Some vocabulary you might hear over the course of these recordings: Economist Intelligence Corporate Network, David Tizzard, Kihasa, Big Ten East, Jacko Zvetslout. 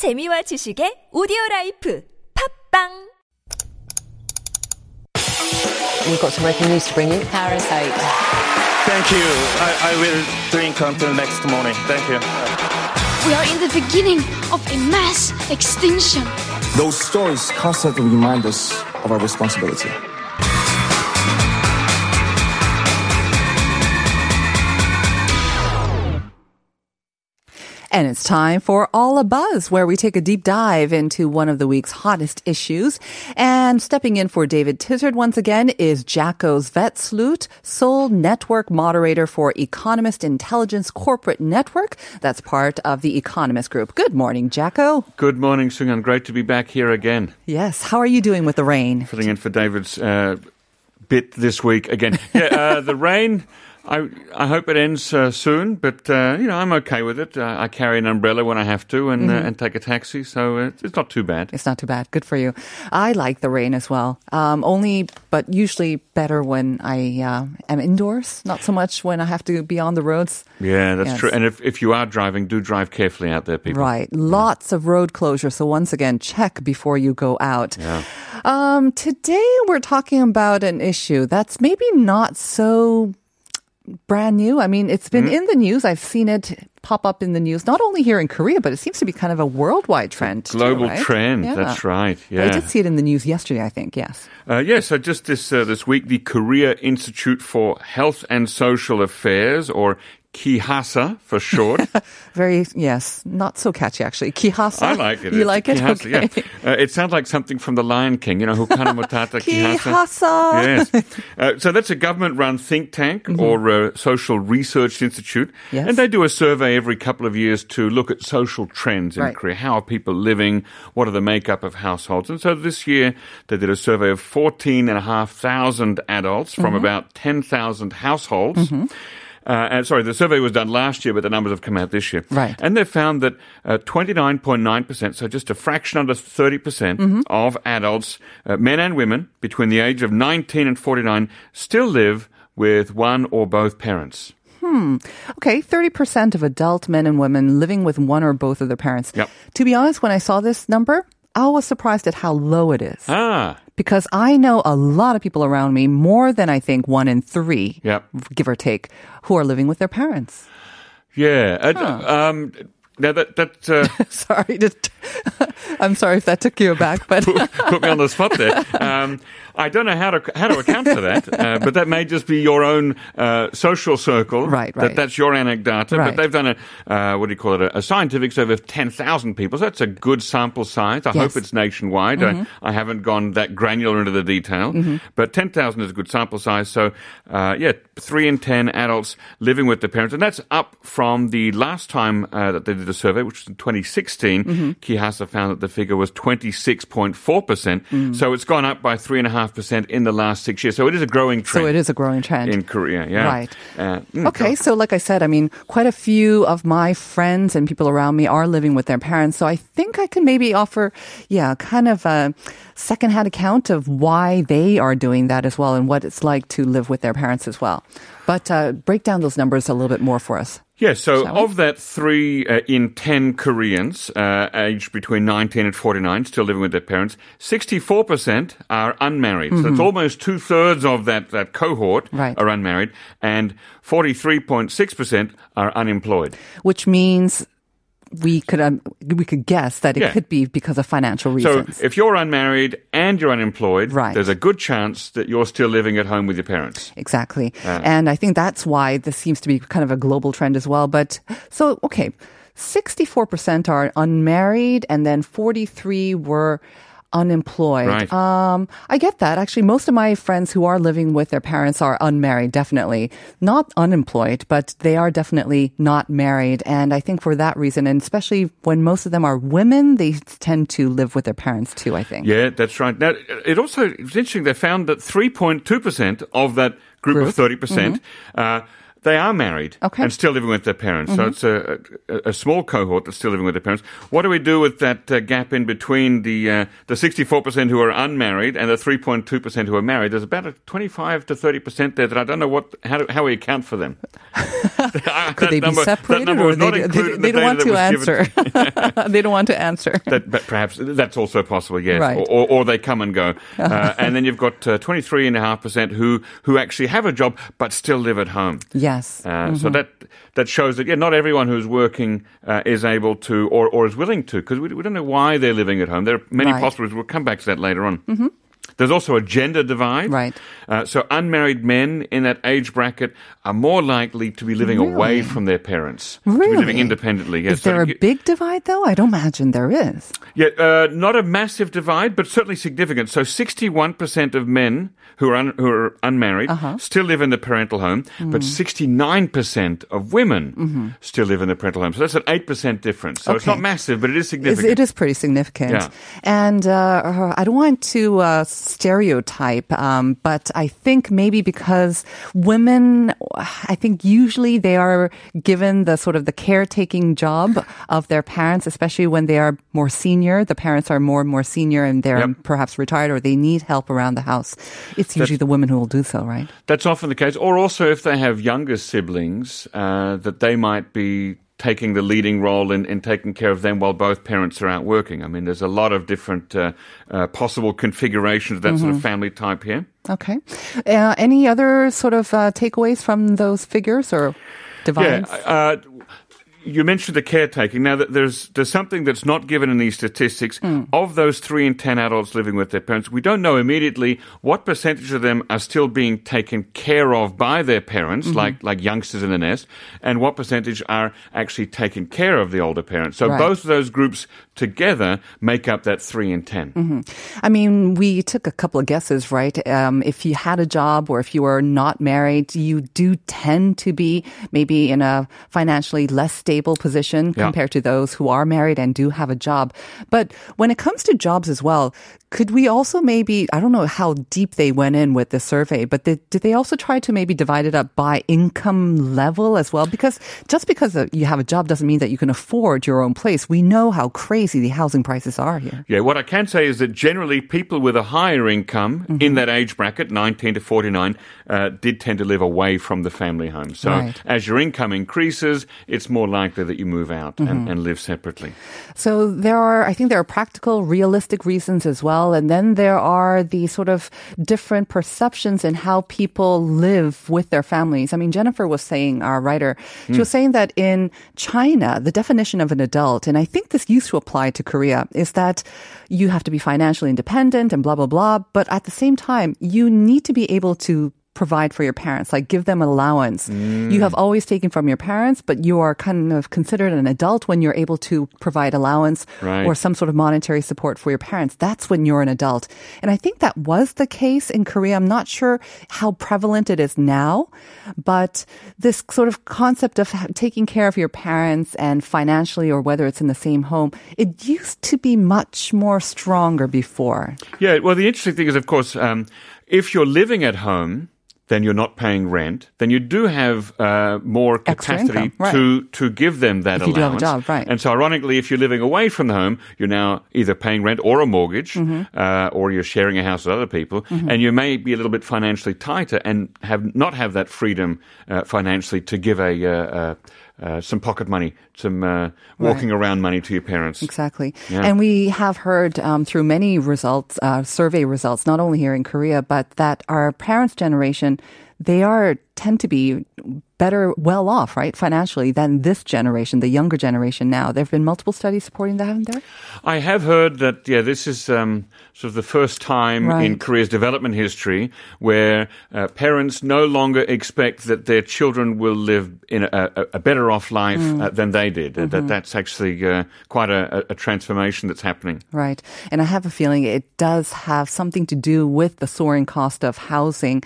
재미와 지식의 오디오라이프 팝빵! We've got some breaking news to bring you. Parasite. Thank you. I will drink until next morning. Thank you. We are in the beginning of a mass extinction. Those stories constantly remind us of our responsibility. And it's time for All A Buzz, where we take a deep dive into one of the week's hottest issues. And stepping in for David Tizzard once again is Jacko Zvetslout, sole network moderator for Economist Intelligence Corporate Network. That's part of the Economist Group. Good morning, Jacko. Good morning, Sungan. Great to be back here again. Yes. How are you doing with the rain? Filling in for David's bit this week again. The rain... I hope it ends soon, but I'm okay with it. I carry an umbrella when I have to and take a taxi, so it's not too bad. It's not too bad. Good for you. I like the rain as well. But usually better when I am indoors, not so much when I have to be on the roads. Yeah, that's true. And if you are driving, do drive carefully out there, people. Right. Lots of road closure. So once again, check before you go out. Yeah. Today we're talking about an issue that's maybe not so... brand new. I mean, it's been in the news. I've seen it pop up in the news, not only here in Korea, but it seems to be kind of a worldwide trend. Global trend, yeah. That's right. Yeah. I did see it in the news yesterday, I think, yes. So just this week, the Korea Institute for Health and Social Affairs, or Kihasa for short. Not so catchy actually. Kihasa. I like it. You like it? Kihasa, okay. Yeah. It sounds like something from The Lion King, Hukana Matata Kihasa. Yes. So that's a government-run think tank or social research institute. Yes. And they do a survey every couple of years to look at social trends in Korea. How are people living? What are the makeup of households? And so this year they did a survey of 14,500 adults from about 10,000 households. Mm-hmm. The survey was done last year, but the numbers have come out this year. Right. And they found that 29.9%, so just a fraction under 30% of adults, men and women, between the age of 19 and 49, still live with one or both parents. Okay, 30% of adult men and women living with one or both of their parents. Yep. To be honest, when I saw this number, I was surprised at how low it is. Ah. Because I know a lot of people around me, more than I think 1 in 3, give or take, who are living with their parents. Yeah. Now that sorry, I'm sorry if that took you aback, but put me on the spot there. I don't know how to account for that, but that may just be your own social circle. Right. That's your anecdata. Right. But they've done a scientific survey of 10,000 people. So that's a good sample size. I hope it's nationwide. I haven't gone that granular into the detail, but 10,000 is a good sample size. So 3 in 10 adults living with their parents, and that's up from the last time that they did the survey, which was in 2016. Kihasa found that the figure was 26.4%. So it's gone up by 3.5% in the last 6 years. So it is a growing trend. In Korea, yeah. Right. Okay, so like I said, I mean, quite a few of my friends and people around me are living with their parents. So I think I can maybe offer, kind of a secondhand account of why they are doing that as well and what it's like to live with their parents as well. But break down those numbers a little bit more for us. Yeah, so of that 3 in 10 Koreans aged between 19 and 49 still living with their parents, 64% are unmarried. So it's almost 2/3 of that cohort are unmarried, and 43.6% are unemployed. Which means... we could guess that it could be because of financial reasons. So if you're unmarried and you're unemployed, there's a good chance that you're still living at home with your parents. Exactly. And I think that's why this seems to be kind of a global trend as well. But so, okay, 64% are unmarried and then 43 were unemployed. Right. I get that. Actually, most of my friends who are living with their parents are unmarried, definitely. Not unemployed, but they are definitely not married. And I think for that reason, and especially when most of them are women, they tend to live with their parents too, I think. Yeah, that's right. Now, it was interesting, they found that 3.2% of that group of 30%, They are married and still living with their parents. Mm-hmm. So it's a small cohort that's still living with their parents. What do we do with that gap in between the 64% who are unmarried and the 3.2% who are married? There's about a 25 to 30% there that I don't know how we account for them. Could they be separated, or they don't want to answer? They don't want to answer. But perhaps that's also possible, yes. Right. Or they come and go. And then you've got 23.5% who actually have a job but still live at home. Yeah. Yes. So that shows that not everyone who's working is able to or is willing to, because we don't know why they're living at home. There are many possibilities. We'll come back to that later on. Mm-hmm. There's also a gender divide. Right. So unmarried men in that age bracket are more likely to be living away from their parents. Really? To be living independently. Yes. Is there a big divide, though? I don't imagine there is. Yeah, not a massive divide, but certainly significant. So 61% of men who are unmarried still live in the parental home, but 69% of women still live in the parental home. So that's an 8% difference. So it's not massive, but it is significant. It is pretty significant. Yeah. And I don't want to... stereotype, but I think maybe because women, I think usually they are given the sort of the caretaking job of their parents, especially when they are more senior. The parents are more and more senior, and they're perhaps retired, or they need help around the house. It's usually the women who will do so, right? That's often the case. Or also if they have younger siblings, that they might be taking the leading role in taking care of them while both parents are out working. I mean, there's a lot of different possible configurations of that sort of family type here. Okay. Any other sort of takeaways from those figures or divides? Yeah. You mentioned the caretaking. Now, there's something that's not given in these statistics. Of those 3 in 10 adults living with their parents, we don't know immediately what percentage of them are still being taken care of by their parents, like youngsters in the nest, and what percentage are actually taking care of the older parents. So both of those groups together make up that 3 in 10. Mm-hmm. I mean, we took a couple of guesses, right? If you had a job or if you were not married, you do tend to be maybe in a financially less stable position compared to those who are married and do have a job. But when it comes to jobs as well, could we also maybe, I don't know how deep they went in with the survey, but did they also try to maybe divide it up by income level as well? Because just because you have a job doesn't mean that you can afford your own place. We know how crazy the housing prices are here. Yeah, what I can say is that generally people with a higher income in that age bracket, 19 to 49, did tend to live away from the family home. So as your income increases, it's more likely that you move out and live separately. So I think there are practical, realistic reasons as well. And then there are the sort of different perceptions in how people live with their families. I mean, Jennifer was saying, our writer, she was saying that in China, the definition of an adult, and I think this used to apply to Korea, is that you have to be financially independent and blah, blah, blah. But at the same time, you need to be able to provide for your parents, like give them allowance. You have always taken from your parents, but you are kind of considered an adult when you're able to provide allowance or some sort of monetary support for your parents. That's when you're an adult. And I think that was the case in Korea. I'm not sure how prevalent it is now, but this sort of concept of taking care of your parents and financially, or whether it's in the same home, it used to be much more stronger before. Yeah, well, the interesting thing is, of course, if you're living at home, then you're not paying rent, then you do have more capacity to give them that allowance. You do have a job, right. And so ironically, if you're living away from the home, you're now either paying rent or a mortgage, or you're sharing a house with other people, and you may be a little bit financially tighter and not have that freedom financially to give some pocket money, some walking around money to your parents. Exactly. Yeah. And we have heard through many results, survey results, not only here in Korea, but that our parents' generation, they tend to be better well off, right, financially than this generation, the younger generation now. There have been multiple studies supporting that, haven't there? I have heard that, this is sort of the first time in Korea's development history where parents no longer expect that their children will live in a better off life than they did. That's actually quite a transformation that's happening. Right. And I have a feeling it does have something to do with the soaring cost of housing.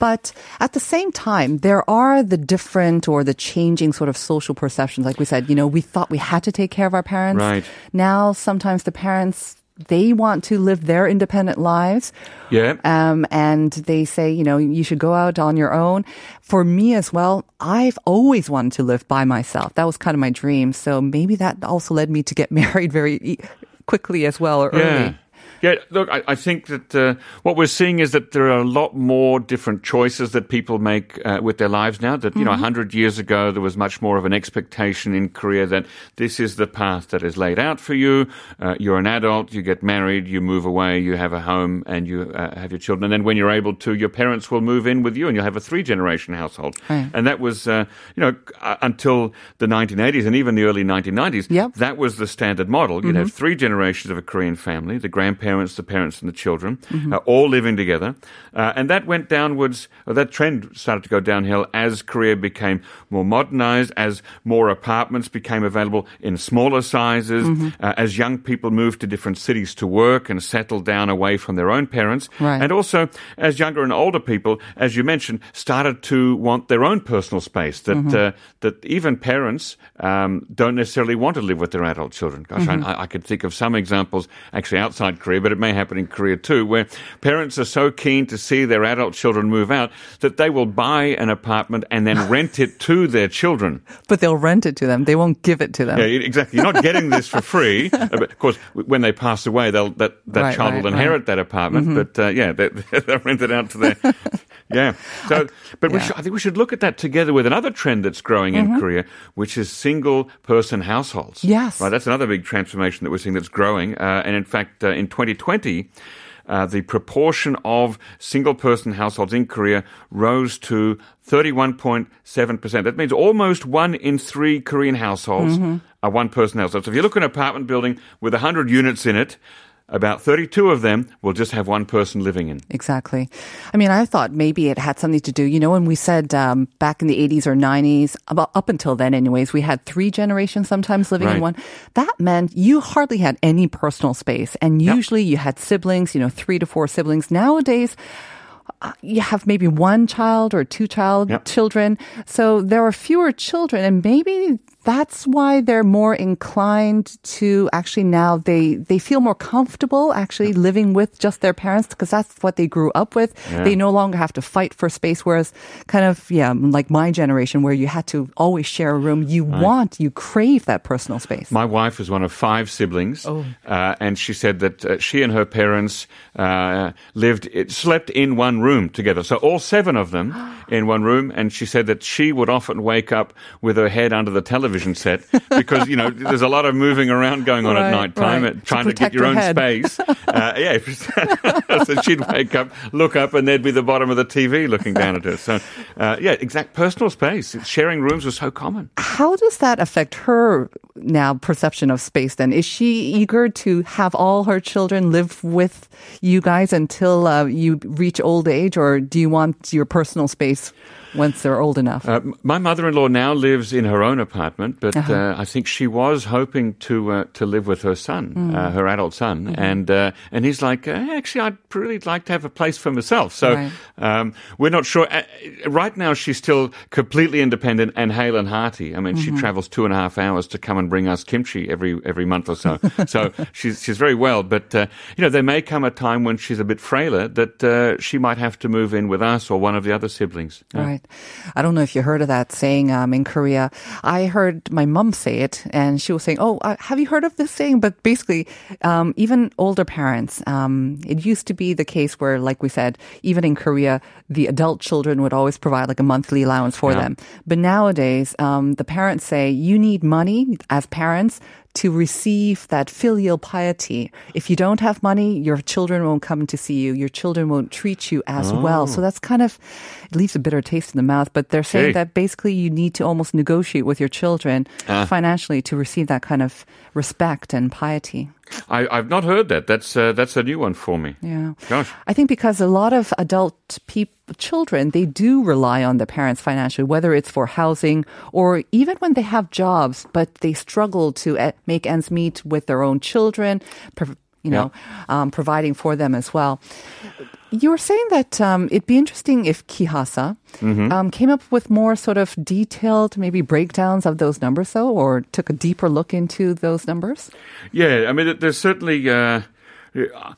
But at the same time, there are the different or the changing sort of social perceptions. Like we said, we thought we had to take care of our parents. Right. Now, sometimes the parents they want to live their independent lives. Yeah. And they say, you know, you should go out on your own. For me as well, I've always wanted to live by myself. That was kind of my dream. So maybe that also led me to get married very quickly as well, or early. Yeah, look, I think that what we're seeing is that there are a lot more different choices that people make with their lives now. That, you know, 100 years ago, there was much more of an expectation in Korea that this is the path that is laid out for you. You're an adult, you get married, you move away, you have a home, and you have your children. And then when you're able to, your parents will move in with you, and you'll have a three-generation household. Right. And that was, you know, until the 1980s and even the early 1990s, that was the standard model. You'd have three generations of a Korean family, the grandparents, the parents and the children, all living together. And that went downwards, that trend started to go downhill as Korea became more modernized, as more apartments became available in smaller sizes, as young people moved to different cities to work and settled down away from their own parents. Right. And also, as younger and older people, as you mentioned, started to want their own personal space, that that even parents don't necessarily want to live with their adult children. Gosh, I could think of some examples actually outside Korea, but it may happen in Korea too, where parents are so keen to see their adult children move out that they will buy an apartment and then rent it to their children. But they'll rent it to them. They won't give it to them. Yeah, exactly. You're not getting this for free. Of course, when they pass away, that child will inherit that apartment. But yeah, they'll rent it out to their... Yeah. So, but I think we should look at that together with another trend that's growing in Korea, which is single-person households. Yes. Right, that's another big transformation that we're seeing that's growing. And in fact, in 2020, the proportion of single-person households in Korea rose to 31.7%. That means almost 1 in 3 Korean households are one-person households. So if you look at an apartment building with 100 units in it, about 32 of them will just have one person living in. Exactly. I mean, I thought maybe it had something to do, you know, when we said back in the 80s or 90s, about up until then anyways, we had three generations sometimes living in one. That meant you hardly had any personal space. And usually you had siblings, you know, 3 to 4 siblings. Nowadays, you have maybe one child or two children. So there are fewer children, and maybe that's why they're more inclined to actually now they feel more comfortable actually living with just their parents, because that's what they grew up with. Yeah. They no longer have to fight for space, whereas kind of, like my generation where you had to always share a room. You crave that personal space. My wife is one of 5 siblings, and she said that she and her parents slept in one room together. So all 7 of them in one room, and she said that she would often wake up with her head under the television set because, you know, there's a lot of moving around going on at night time, trying to get your own space. So she'd wake up, look up, and there'd be the bottom of the TV looking down at her. So, exact personal space. Sharing rooms was so common. How does that affect her now perception of space then? Is she eager to have all her children live with you guys until you reach old age, or do you want your personal space once they're old enough? My mother-in-law now lives in her own apartment, but I think she was hoping to live with her son, her adult son, and he's like, actually, I'd really like to have a place for myself. So we're not sure. Right now, she's still completely independent and hale and hearty. I mean, she travels 2.5 hours to come and bring us kimchi every month or so. So she's very well, but you know, there may come a time when she's a bit frailer that she might have to move in with us or one of the other siblings. Yeah. Right. I don't know if you heard of that saying in Korea. I heard my mom say it, and she was saying, have you heard of this saying? But basically, even older parents, it used to be the case where, like we said, even in Korea, the adult children would always provide like a monthly allowance for them. But nowadays, the parents say, you need money as parents to receive that filial piety. If you don't have money, your children won't come to see you. Your children won't treat you as well. So that's kind of, it leaves a bitter taste in the mouth. But they're saying that basically you need to almost negotiate with your children financially to receive that kind of respect and piety. I've not heard that. That's a new one for me. Yeah. Gosh. I think because a lot of adult children, they do rely on their parents financially, whether it's for housing or even when they have jobs, but they struggle to make ends meet with their own children, providing for them as well. You were saying that it'd be interesting if Kihasa came up with more sort of detailed maybe breakdowns of those numbers, or took a deeper look into those numbers? Yeah, I mean, there's certainly...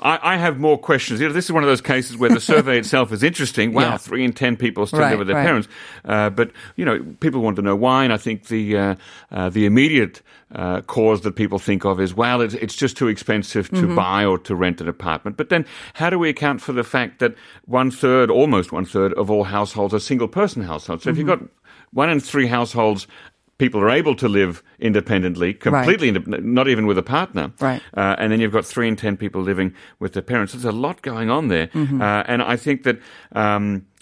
I have more questions. You know, this is one of those cases where the survey itself is interesting. Wow, yeah. 3 in 10 people still live with their parents. But, you know, people want to know why, and I think the immediate cause that people think of is, well, it's just too expensive to buy or to rent an apartment. But then how do we account for the fact that one-third, almost one-third of all households are single-person households? So if you've got 1 in 3 households, people are able to live independently, completely, not even with a partner. Right. And then you've got 3 in 10 people living with their parents. There's a lot going on there. And I think that,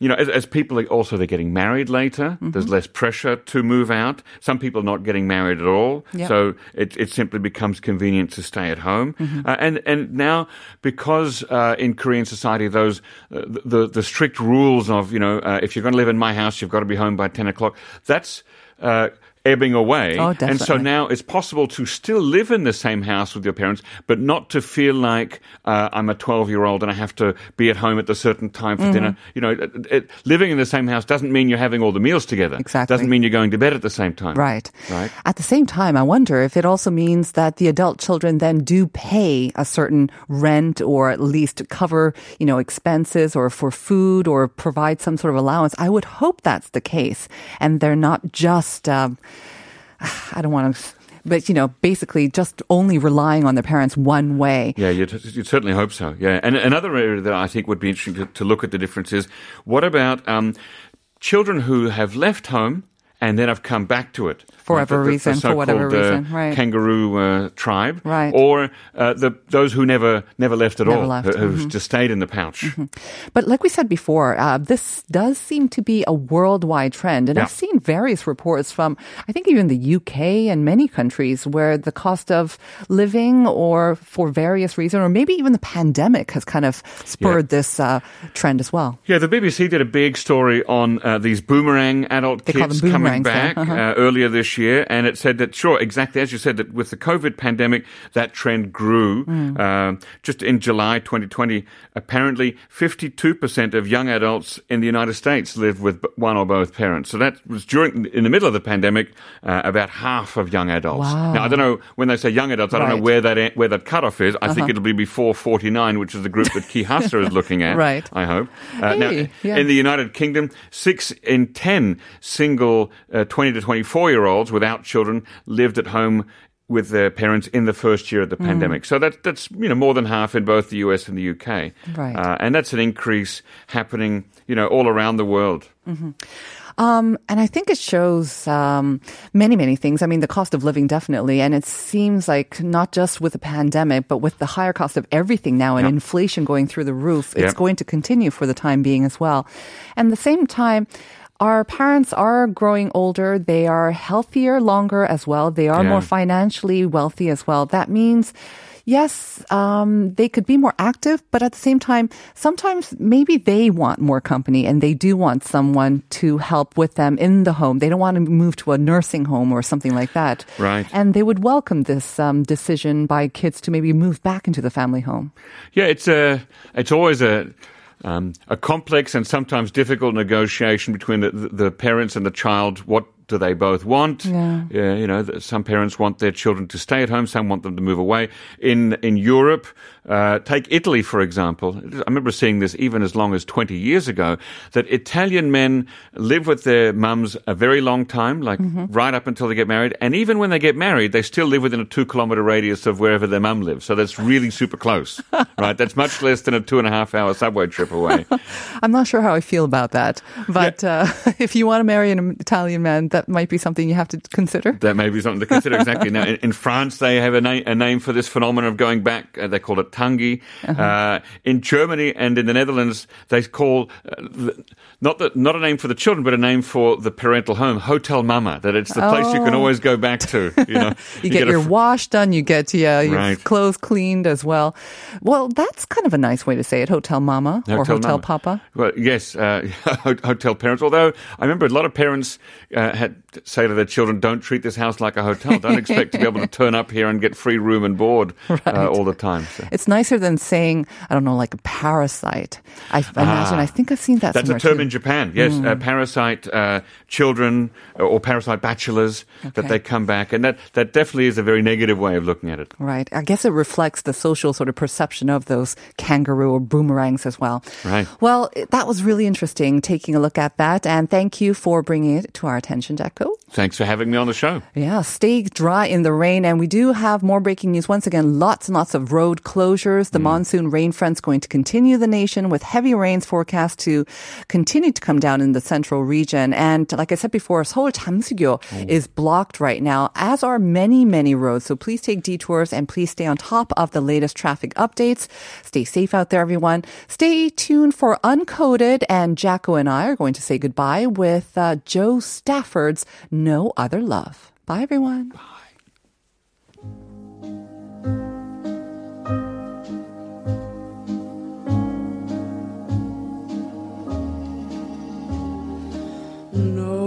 you know, as people are also, they're getting married later. There's less pressure to move out. Some people are not getting married at all. Yep. So it simply becomes convenient to stay at home. And now, because in Korean society, those the strict rules of, you know, if you're going to live in my house, you've got to be home by 10 o'clock. That's ebbing away. Oh, definitely. And so now it's possible to still live in the same house with your parents, but not to feel like I'm a 12-year-old and I have to be at home at a certain time for dinner. You know, living in the same house doesn't mean you're having all the meals together. Exactly. Doesn't mean you're going to bed at the same time. Right. At the same time, I wonder if it also means that the adult children then do pay a certain rent, or at least cover, you know, expenses or for food, or provide some sort of allowance. I would hope that's the case. And they're not just... I don't want to, but, you know, basically just only relying on their parents one way. Yeah, you'd certainly hope so. Yeah. And another area that I think would be interesting to look at the difference is, what about children who have left home and then have come back to it? For whatever reason. Right. Kangaroo tribe. Right. Or those who never left at all. Who've just stayed in the pouch. But like we said before, this does seem to be a worldwide trend. And I've seen various reports from, I think, even the UK and many countries where the cost of living, or for various reasons, or maybe even the pandemic, has kind of spurred this trend as well. Yeah, the BBC did a big story on these boomerang adult kids coming back earlier this year, and it said that, sure, exactly as you said, that with the COVID pandemic, that trend grew. Just in July 2020, apparently 52% of young adults in the United States live with one or both parents. So that was in the middle of the pandemic, about half of young adults. Wow. Now, I don't know, when they say young adults, I don't know where that cutoff is. I think it'll be before 49, which is the group that Kihasa is looking at, I hope. Now, in the United Kingdom, 6 in 10 single 20 to 24-year-olds without children lived at home with their parents in the first year of the pandemic. So that's you know, more than half in both the US and the UK. Right. And that's an increase happening, you know, all around the world. And I think it shows many things. I mean, the cost of living, definitely. And it seems like not just with the pandemic, but with the higher cost of everything now, and inflation going through the roof, it's going to continue for the time being as well. And at the same time, our parents are growing older. They are healthier longer as well. They are more financially wealthy as well. That means, yes, they could be more active, but at the same time, sometimes maybe they want more company, and they do want someone to help with them in the home. They don't want to move to a nursing home or something like that. Right. And they would welcome this decision by kids to maybe move back into the family home. Yeah, it's always a complex and sometimes difficult negotiation between the parents and the child. What do they both want? You know, some parents want their children to stay at home. Some want them to move away. In Europe, take Italy, for example. I remember seeing this even as long as 20 years ago, that Italian men live with their mums a very long time, like right up until they get married. And even when they get married, they still live within a 2-kilometer radius of wherever their mum lives. So that's really super close, right? That's much less than a 2.5-hour subway trip away. I'm not sure how I feel about that. But if you want to marry an Italian man, that might be something you have to consider. That may be something to consider, exactly. Now, in France, they have a name for this phenomenon of going back. They call it tangi. In Germany and in the Netherlands, they call, not a name for the children, but a name for the parental home, Hotel Mama, that it's the place you can always go back to. You know, you get your wash done, you get your clothes cleaned as well. Well, that's kind of a nice way to say it, Hotel Mama, or Hotel Papa. Well, yes, Hotel Parents. Although I remember a lot of parents had say to their children, don't treat this house like a hotel. Don't expect to be able to turn up here and get free room and board all the time. So. It's nicer than saying, I don't know, like a parasite. I think I've seen that. That's a term too. In Japan. Yes, parasite children or parasite bachelors that they come back. And that definitely is a very negative way of looking at it. Right. I guess it reflects the social sort of perception of those kangaroo or boomerangs as well. Right. Well, that was really interesting taking a look at that. And thank you for bringing it to our attention, Jacko. Thanks for having me on the show. Yeah, stay dry in the rain. And we do have more breaking news. Once again, lots and lots of road closures. The monsoon rain front's going to continue the nation with heavy rains forecast to continue to come down in the central region. And like I said before, Seoul Jamsugyo is blocked right now, as are many, many roads. So please take detours and please stay on top of the latest traffic updates. Stay safe out there, everyone. Stay tuned for Uncoded. And Jacko and I are going to say goodbye with Joe Stafford's No Other Love. Bye, everyone. Bye. No.